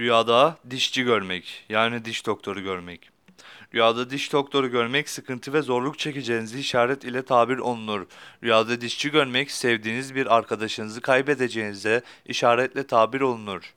Rüyada dişçi görmek, yani diş doktoru görmek. Rüyada diş doktoru görmek, sıkıntı ve zorluk çekeceğinizi işaret ile tabir olunur. Rüyada dişçi görmek, sevdiğiniz bir arkadaşınızı kaybedeceğinize işaretle tabir olunur.